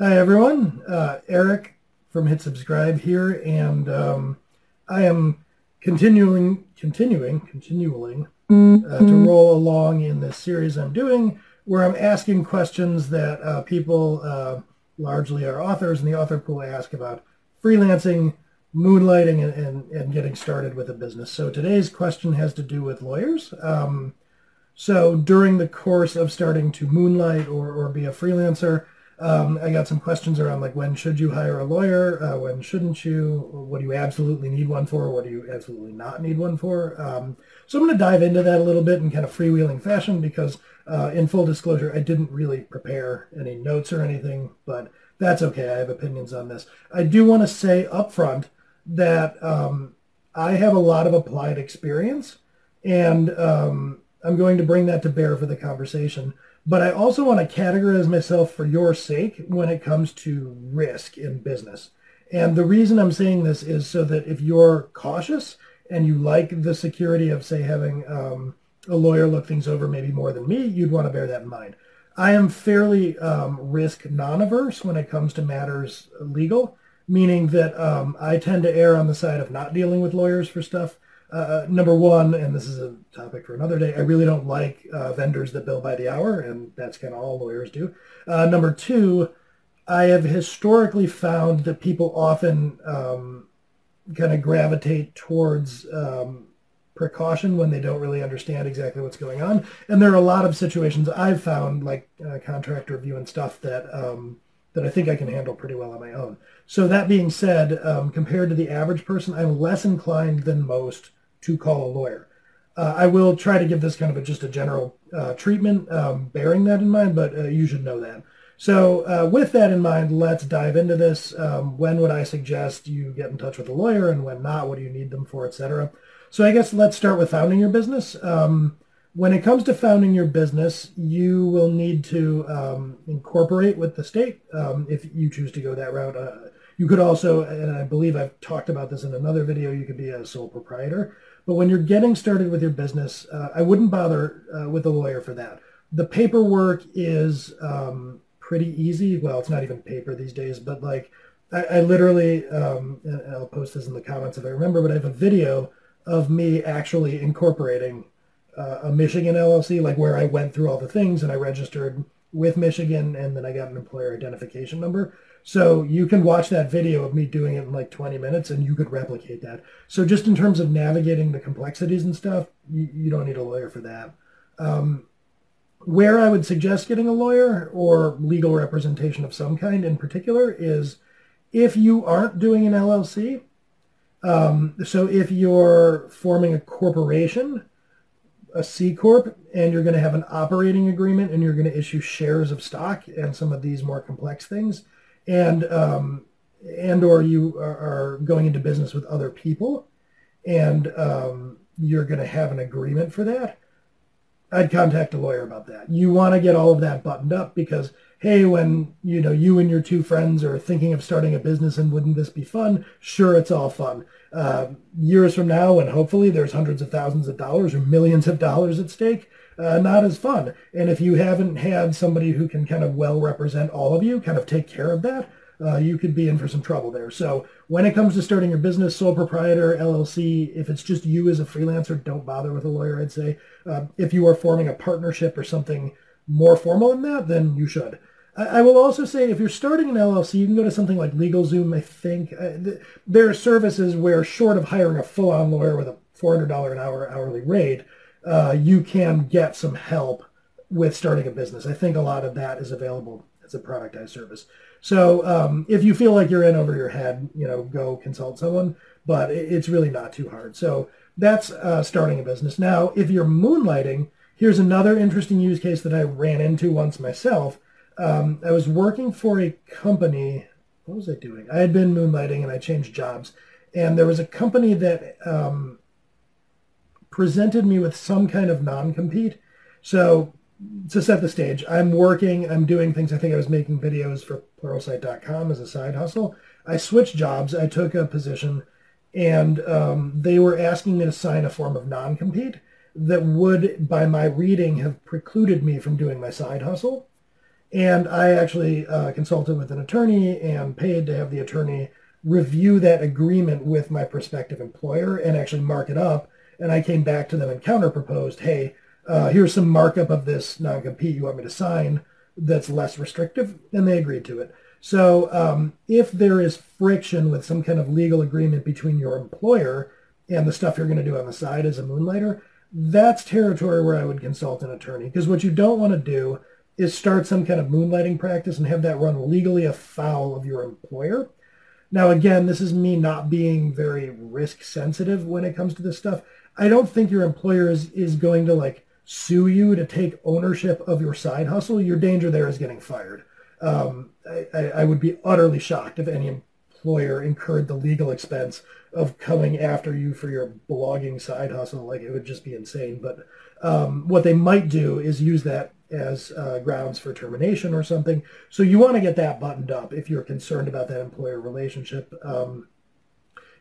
Hi everyone, Eric from Hit Subscribe here, and I am continuing to roll along in this series I'm doing, where I'm asking questions that people, largely our authors in the author pool, ask about freelancing, moonlighting, and getting started with a business. So today's question has to do with lawyers. So during the course of starting to moonlight or be a freelancer, I got some questions around, like, when should you hire a lawyer? When shouldn't you? What do you absolutely need one for? What do you absolutely not need one for? So I'm going to dive into that a little bit in kind of freewheeling fashion because, in full disclosure, I didn't really prepare any notes or anything, but that's okay. I have opinions on this. I do want to say upfront that I have a lot of applied experience, and I'm going to bring that to bear for the conversation. But I also want to categorize myself for your sake when it comes to risk in business. And the reason I'm saying this is so that if you're cautious and you like the security of, say, having a lawyer look things over maybe more than me, you'd want to bear that in mind. I am fairly risk non-averse when it comes to matters legal, meaning that I tend to err on the side of not dealing with lawyers for stuff. Number one, and this is a topic for another day, I really don't like vendors that bill by the hour, and that's kind of all lawyers do. Number two, I have historically found that people often kind of gravitate towards precaution when they don't really understand exactly what's going on. And there are a lot of situations I've found, like contract review and stuff, that that I think I can handle pretty well on my own. So that being said, compared to the average person, I'm less inclined than most to call a lawyer. I will try to give this kind of just a general treatment, bearing that in mind, but you should know that. So with that in mind, let's dive into this. When would I suggest you get in touch with a lawyer, and when not? What do you need them for, etc.? So I guess let's start with founding your business. When it comes to founding your business, you will need to incorporate with the state if you choose to go that route. You could also, and I believe I've talked about this in another video, you could be a sole proprietor. But when you're getting started with your business, I wouldn't bother with a lawyer for that. The paperwork is pretty easy. Well, it's not even paper these days, but like I literally, and I'll post this in the comments if I remember, but I have a video of me actually incorporating a Michigan LLC, like where I went through all the things and I registered with Michigan and then I got an employer identification number. So you can watch that video of me doing it in like 20 minutes and you could replicate that. So just in terms of navigating the complexities and stuff, you don't need a lawyer for that. Where I would suggest getting a lawyer or legal representation of some kind in particular is if you aren't doing an LLC. So if you're forming a corporation, a C Corp, and you're going to have an operating agreement and you're going to issue shares of stock and some of these more complex things, and or you are going into business with other people and you're going to have an agreement for that, I'd contact a lawyer about that. You want to get all of that buttoned up because, hey, when you and your two friends are thinking of starting a business and wouldn't this be fun? Sure, it's all fun. Years from now, when hopefully there's hundreds of thousands of dollars or millions of dollars at stake, not as fun. And if you haven't had somebody who can kind of well represent all of you, kind of take care of that, you could be in for some trouble there. So when it comes to starting your business, sole proprietor, LLC, if it's just you as a freelancer, don't bother with a lawyer, I'd say. If you are forming a partnership or something more formal than that, then you should. I will also say if you're starting an LLC, you can go to something like LegalZoom, I think. There are services where, short of hiring a full-on lawyer with a $400 an hour hourly rate, you can get some help with starting a business. I think a lot of that is available as a productized service. So if you feel like you're in over your head, go consult someone, but it's really not too hard. So that's starting a business. Now, if you're moonlighting, here's another interesting use case that I ran into once myself. I was working for a company. What was I doing? I had been moonlighting and I changed jobs. And there was a company that presented me with some kind of non-compete. So to set the stage, I'm working, I'm doing things. I think I was making videos for Pluralsight.com as a side hustle. I switched jobs. I took a position and they were asking me to sign a form of non-compete that would, by my reading, have precluded me from doing my side hustle. And I actually consulted with an attorney and paid to have the attorney review that agreement with my prospective employer and actually mark it up. And I came back to them and counterproposed, hey, here's some markup of this non-compete you want me to sign that's less restrictive. And they agreed to it. So if there is friction with some kind of legal agreement between your employer and the stuff you're going to do on the side as a moonlighter, that's territory where I would consult an attorney. Because what you don't want to do is start some kind of moonlighting practice and have that run legally afoul of your employer. Now, again, this is me not being very risk sensitive when it comes to this stuff. I don't think your employer is going to like sue you to take ownership of your side hustle. Your danger there is getting fired. I would be utterly shocked if any employer incurred the legal expense of coming after you for your blogging side hustle. Like, it would just be insane. But what they might do is use that as grounds for termination or something. So you want to get that buttoned up if you're concerned about that employer relationship.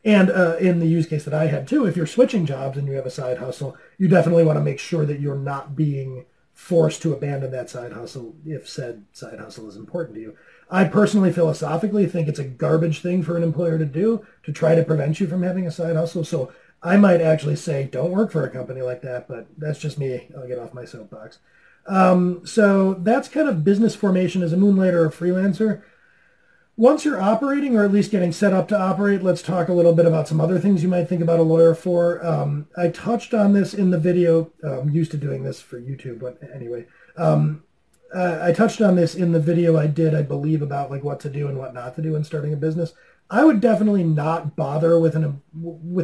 And in the use case that I had too, if you're switching jobs and you have a side hustle, you definitely want to make sure that you're not being forced to abandon that side hustle if said side hustle is important to you. I personally philosophically think it's a garbage thing for an employer to do to try to prevent you from having a side hustle. So I might actually say don't work for a company like that, but that's just me. I'll get off my soapbox. So that's kind of business formation as a moonlighter or a freelancer. Once you're operating, or at least getting set up to operate, let's talk a little bit about some other things you might think about a lawyer for. I touched on this in the video. I'm used to doing this for YouTube, but anyway. I touched on this in the video I did, I believe, about like what to do and what not to do in starting a business. I would definitely not bother with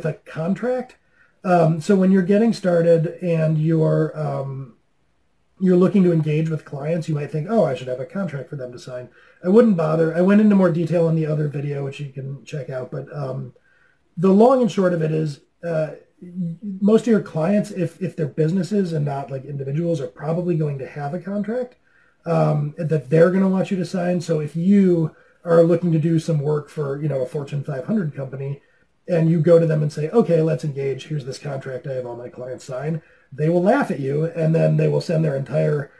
a contract. So when you're getting started and you're looking to engage with clients, you might think, oh, I should have a contract for them to sign. I wouldn't bother. I went into more detail in the other video, which you can check out. But the long and short of it is most of your clients, if they're businesses and not like individuals, are probably going to have a contract that they're going to want you to sign. So if you are looking to do some work for, you know, a Fortune 500 company, and you go to them and say, okay, let's engage. Here's this contract I have all my clients sign. They will laugh at you, and then they will send their entire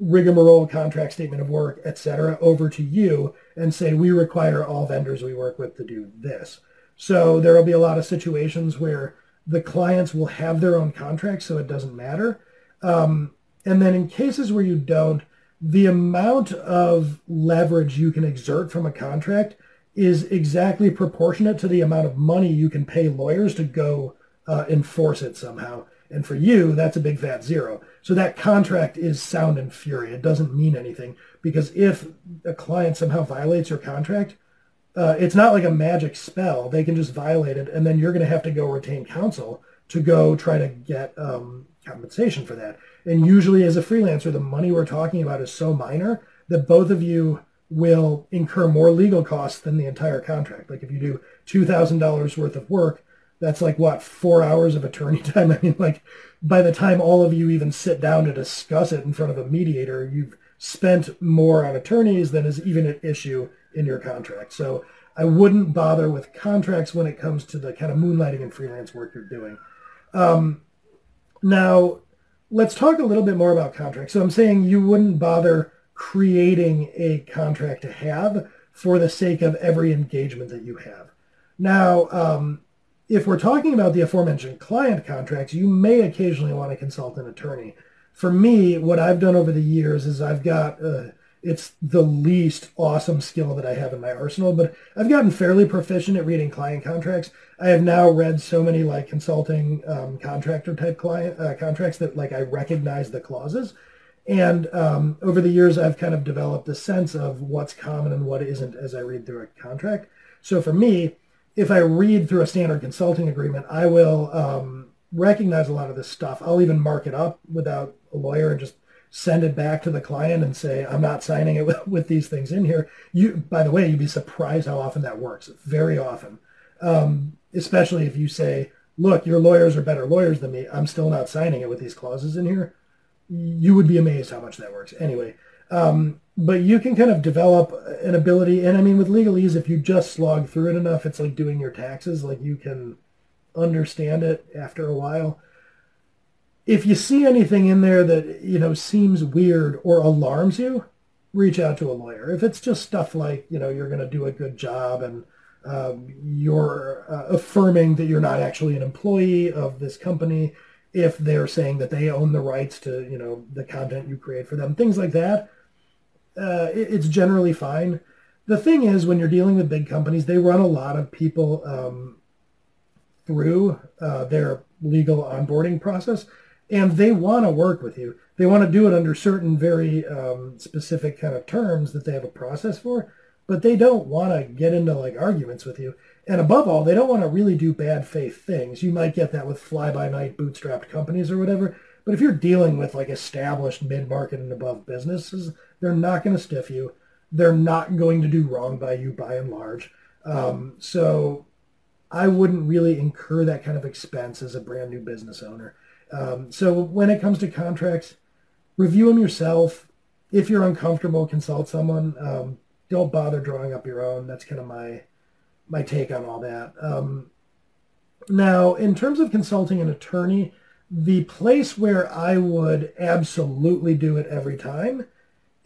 rigmarole, contract, statement of work, etc., over to you and say, we require all vendors we work with to do this. So there will be a lot of situations where the clients will have their own contracts, so it doesn't matter. And then in cases where you don't, the amount of leverage you can exert from a contract is exactly proportionate to the amount of money you can pay lawyers to go enforce it somehow. And for you, that's a big fat zero. So that contract is sound and fury. It doesn't mean anything, because if a client somehow violates your contract, it's not like a magic spell. They can just violate it, and then you're going to have to go retain counsel to go try to get compensation for that. And usually as a freelancer, the money we're talking about is so minor that both of you will incur more legal costs than the entire contract. Like if you do $2,000 worth of work, that's like, what, 4 hours of attorney time? I mean, like, by the time all of you even sit down to discuss it in front of a mediator, you've spent more on attorneys than is even an issue in your contract. So I wouldn't bother with contracts when it comes to the kind of moonlighting and freelance work you're doing. Now, let's talk a little bit more about contracts. So I'm saying you wouldn't bother creating a contract to have for the sake of every engagement that you have. Now, if we're talking about the aforementioned client contracts, you may occasionally want to consult an attorney. For me, what I've done over the years is I've got, it's the least awesome skill that I have in my arsenal, but I've gotten fairly proficient at reading client contracts. I have now read so many like consulting contractor type client contracts that like I recognize the clauses. And over the years, I've kind of developed a sense of what's common and what isn't as I read through a contract. So for me, if I read through a standard consulting agreement, I will recognize a lot of this stuff. I'll even mark it up without a lawyer and just send it back to the client and say, I'm not signing it with these things in here. By the way, you'd be surprised how often that works, very often, especially if you say, look, your lawyers are better lawyers than me. I'm still not signing it with these clauses in here. You would be amazed how much that works. Anyway, but you can kind of develop an ability, and I mean, with legalese, if you just slog through it enough, it's like doing your taxes. Like, you can understand it after a while. If you see anything in there that, you know, seems weird or alarms you, reach out to a lawyer. If it's just stuff like, you know, you're going to do a good job and you're affirming that you're not actually an employee of this company, if they're saying that they own the rights to, you know, the content you create for them, things like that, it's generally fine. The thing is, when you're dealing with big companies, they run a lot of people through their legal onboarding process, and they want to work with you. They want to do it under certain very specific kind of terms that they have a process for, but they don't want to get into like arguments with you. And above all, they don't want to really do bad faith things. You might get that with fly-by-night bootstrapped companies or whatever, but if you're dealing with like established mid-market and above businesses, they're not going to stiff you. They're not going to do wrong by you by and large. So I wouldn't really incur that kind of expense as a brand new business owner. So when it comes to contracts, review them yourself. If you're uncomfortable, consult someone. Don't bother drawing up your own. That's kind of my take on all that. Now, in terms of consulting an attorney, the place where I would absolutely do it every time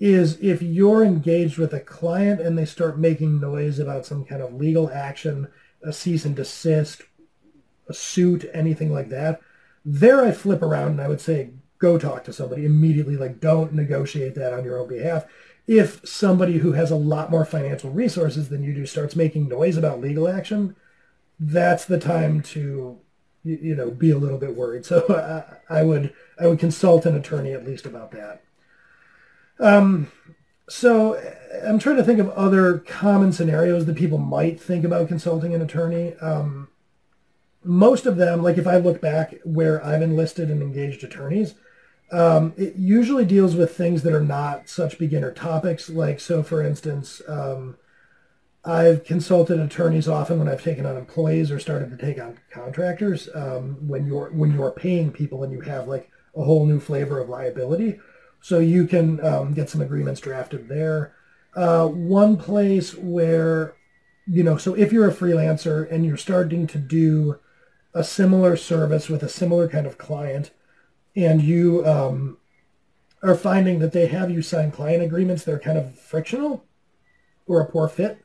is if you're engaged with a client and they start making noise about some kind of legal action, a cease and desist, a suit, anything like that. There I flip around and I would say, go talk to somebody immediately. Like, don't negotiate that on your own behalf. If somebody who has a lot more financial resources than you do starts making noise about legal action, that's the time to, you know, be a little bit worried. So I would consult an attorney at least about that. So I'm trying to think of other common scenarios that people might think about consulting an attorney. Most of them, like if I look back where I've enlisted and engaged attorneys, it usually deals with things that are not such beginner topics. Like, so for instance, I've consulted attorneys often when I've taken on employees or started to take on contractors, when you're paying people and you have like a whole new flavor of liability. So you can get some agreements drafted there. One place where, you know, so if you're a freelancer and you're starting to do a similar service with a similar kind of client, and you are finding that they have you sign client agreements that are kind of frictional or a poor fit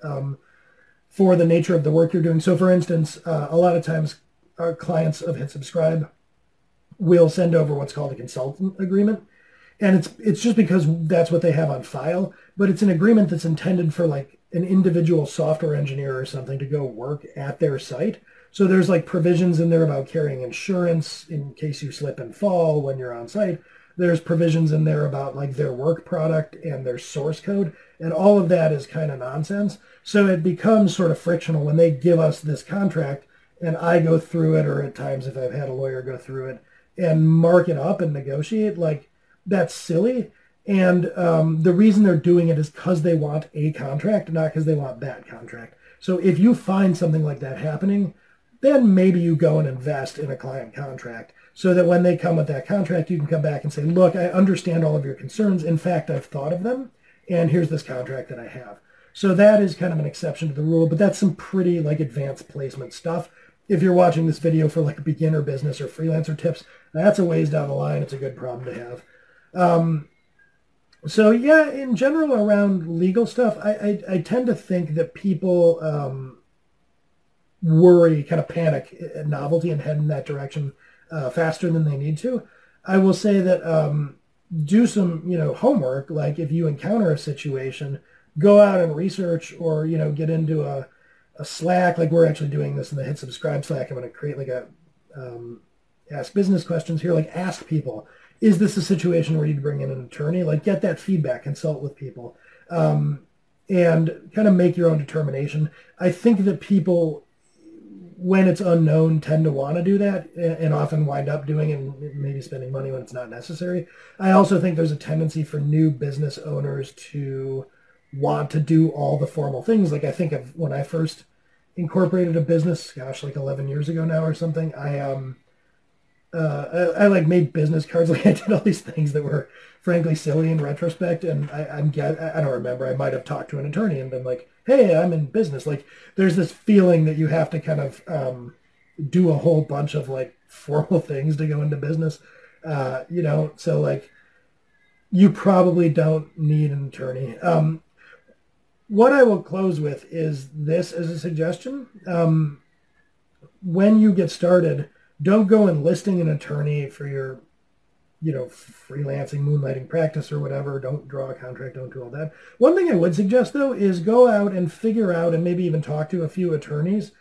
for the nature of the work you're doing. So for instance, a lot of times our clients of Hit Subscribe will send over what's called a consultant agreement. And it's just because that's what they have on file, but it's an agreement that's intended for like an individual software engineer or something to go work at their site. So there's like provisions in there about carrying insurance in case you slip and fall when you're on site. There's provisions in there about like their work product and their source code. And all of that is kind of nonsense. So it becomes sort of frictional when they give us this contract and I go through it, or at times if I've had a lawyer go through it and mark it up and negotiate, like, that's silly. And the reason they're doing it is because they want a contract, not because they want that contract. So if you find something like that happening, then maybe you go and invest in a client contract so that when they come with that contract, you can come back and say, look, I understand all of your concerns. In fact, I've thought of them, and here's this contract that I have. So that is kind of an exception to the rule, but that's some pretty like advanced placement stuff. If you're watching this video for like beginner business or freelancer tips, that's a ways down the line. It's a good problem to have. So yeah, in general around legal stuff, I tend to think that people worry, kind of panic at novelty and head in that direction faster than they need to. I will say that do some, you know, homework. Like if you encounter a situation, go out and research, or, you know, get into a Slack. Like we're actually doing this in the Hit Subscribe Slack. I'm going to create like a ask business questions here. Like ask people. Is this a situation where you'd bring in an attorney? Like get that feedback, consult with people, and kind of make your own determination. I think that people, when it's unknown, tend to want to do that and often wind up doing it and maybe spending money when it's not necessary. I also think there's a tendency for new business owners to want to do all the formal things. Like I think of when I first incorporated a business, gosh, like 11 years ago now or something, I like made business cards. Like I did all these things that were frankly silly in retrospect. And I don't remember. I might've talked to an attorney and been like, hey, I'm in business. Like there's this feeling that you have to kind of do a whole bunch of like formal things to go into business. You know, so like you probably don't need an attorney. What I will close with is this as a suggestion. When you get started, don't go enlisting an attorney for your, freelancing, moonlighting practice or whatever. Don't draw a contract. Don't do all that. One thing I would suggest, though, is go out and figure out and maybe even talk to a few attorneys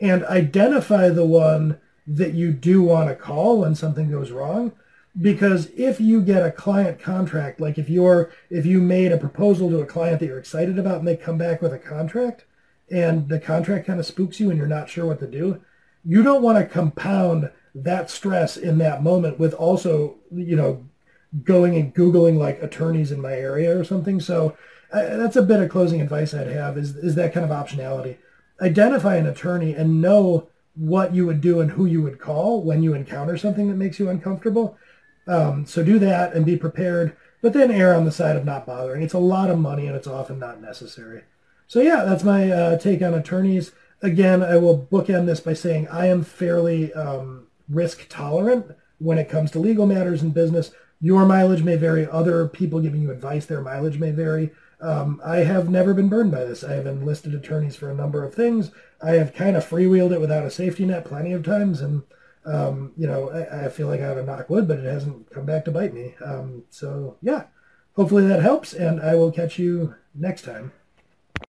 and identify the one that you do want to call when something goes wrong. Because if you get a client contract, like if you made a proposal to a client that you're excited about and they come back with a contract and the contract kind of spooks you and you're not sure what to do, you don't want to compound that stress in that moment with also, going and Googling like attorneys in my area or something. So that's a bit of closing advice I'd have is that kind of optionality. Identify an attorney and know what you would do and who you would call when you encounter something that makes you uncomfortable. So do that and be prepared, but then err on the side of not bothering. It's a lot of money and it's often not necessary. So yeah, that's my take on attorneys. Again, I will bookend this by saying I am fairly risk tolerant when it comes to legal matters and business. Your mileage may vary. Other people giving you advice, their mileage may vary. I have never been burned by this. I have enlisted attorneys for a number of things. I have kind of freewheeled it without a safety net plenty of times. And, I feel like I ought to knock wood, but it hasn't come back to bite me. So, yeah, hopefully that helps. And I will catch you next time.